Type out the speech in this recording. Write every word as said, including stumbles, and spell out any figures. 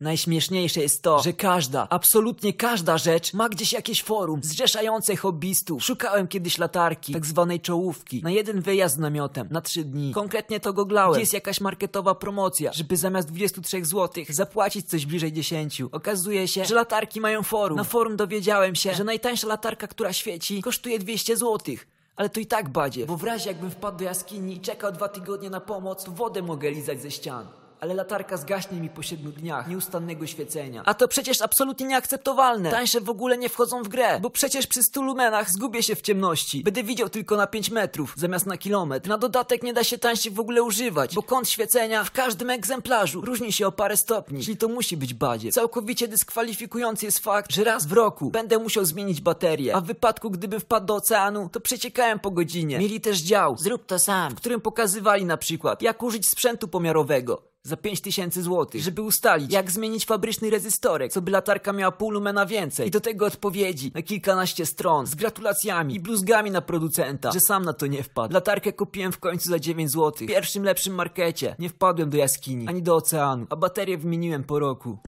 Najśmieszniejsze jest to, że każda, absolutnie każda rzecz ma gdzieś jakieś forum zrzeszające hobbystów. Szukałem kiedyś latarki, tak zwanej czołówki, na jeden wyjazd z namiotem, na trzy dni. Konkretnie to googlałem, gdzie jest jakaś marketowa promocja, żeby zamiast dwudziestu trzech złotych zapłacić coś bliżej dziesięciu. Okazuje się, że latarki mają forum. Na forum dowiedziałem się, że najtańsza latarka, która świeci, kosztuje dwieście złotych. Ale to i tak badzie, bo w razie jakbym wpadł do jaskini i czekał dwa tygodnie na pomoc, to wodę mogę lizać ze ścian. Ale latarka zgaśnie mi po siedmiu dniach nieustannego świecenia. A to przecież absolutnie nieakceptowalne. Tańsze w ogóle nie wchodzą w grę, bo przecież przy stu lumenach zgubię się w ciemności. Będę widział tylko na pięć metrów zamiast na kilometr. Na dodatek nie da się tańszych w ogóle używać, bo kąt świecenia w każdym egzemplarzu różni się o parę stopni. Czyli to musi być badzie. Całkowicie dyskwalifikujący jest fakt, że raz w roku będę musiał zmienić baterię. A w wypadku gdybym wpadł do oceanu, to przeciekałem po godzinie. Mieli też dział "Zrób to sam", w którym pokazywali na przykład, jak użyć sprzętu pomiarowego za pięć tysięcy złotych, żeby ustalić, jak zmienić fabryczny rezystorek, co by latarka miała pół lumena więcej. I do tego odpowiedzi na kilkanaście stron z gratulacjami i bluzgami na producenta, że sam na to nie wpadł. Latarkę kupiłem w końcu za dziewięć złotych w pierwszym lepszym markecie. Nie wpadłem do jaskini, ani do oceanu, a baterię wymieniłem po roku.